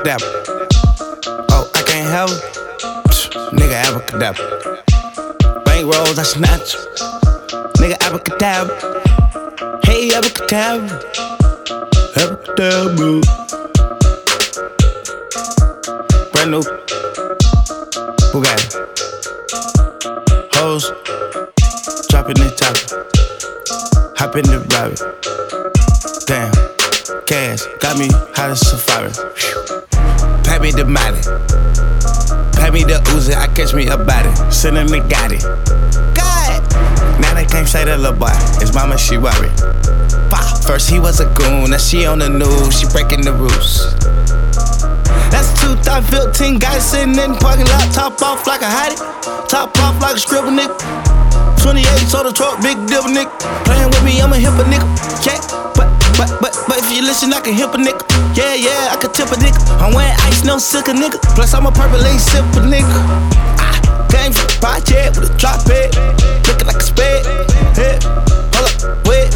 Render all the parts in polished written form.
Abrakadabra. Oh, I can't help it. Nigga, Abrakadabra. Bank rolls, I snatch. Nigga, Abrakadabra. Hey, Abrakadabra. Abrakadabra. Brand new Bugatti. Hoes dropping the top. Hop in the rabbit. Damn. Cash got me hot as safari. Pat me the Molly. Pat me the Uzi, I catch me a body. Send him the Gotti. God! Now they can't say the little boy. His mama, she worried. Bah. First he was a goon, now she on the news. She breaking the rules. That's 2015, guys sitting in the parking lot. Top off like a hottie. Top off like a scribble nigga. 28 sold the truck, big dibble nigga. Playing with me, I'm a hipper nigga. Yeah, but if you listen, I can hip a nigga. Yeah, yeah, I can tip a nigga. I'm wearing ice, no silk a nigga. Plus I'm a purple ain't sip a nigga. I came from the project with a drop head, looking like a spade. Head, hold up, wait,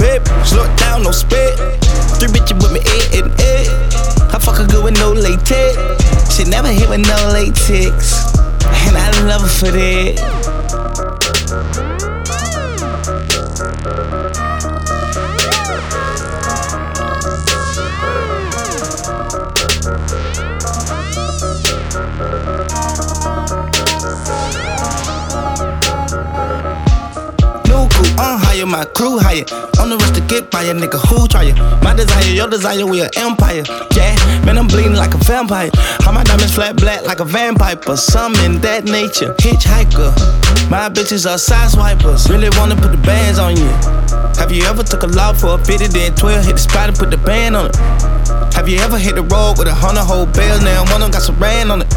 babe, slow it down, no spit. Three bitches with me, eight and eight. I fuck her good with no latex. She never hit with no latex, and I love her for that. My crew higher, on the rest to get by a nigga who try it. My desire, your desire, we an empire. Yeah, man, I'm bleeding like a vampire. How my diamonds flat black like a vampire, but some in that nature. Hitchhiker, my bitches are side swipers. Really wanna put the bands on you. Have you ever took a lot for a 50, then 12, hit the spot and put the band on it? Have you ever hit the road with 100 whole bells? Now one of them got some brand on it.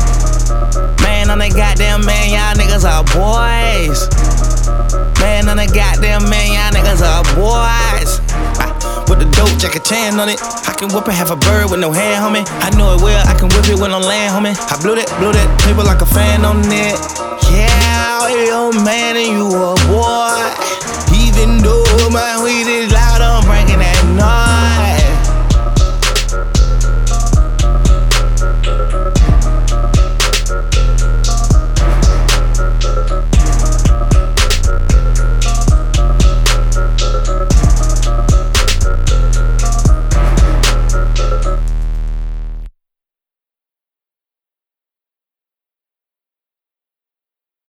Man, on that goddamn man, y'all niggas are boys. Man, on that goddamn man, y'all niggas are boys. With the dope jacket chain on it, I can whip it, half a bird with no hand, homie. I know it well, I can whip it when I'm land, homie. I blew that paper like a fan on it. Yeah, you're a man and you a boy. Even though my weed is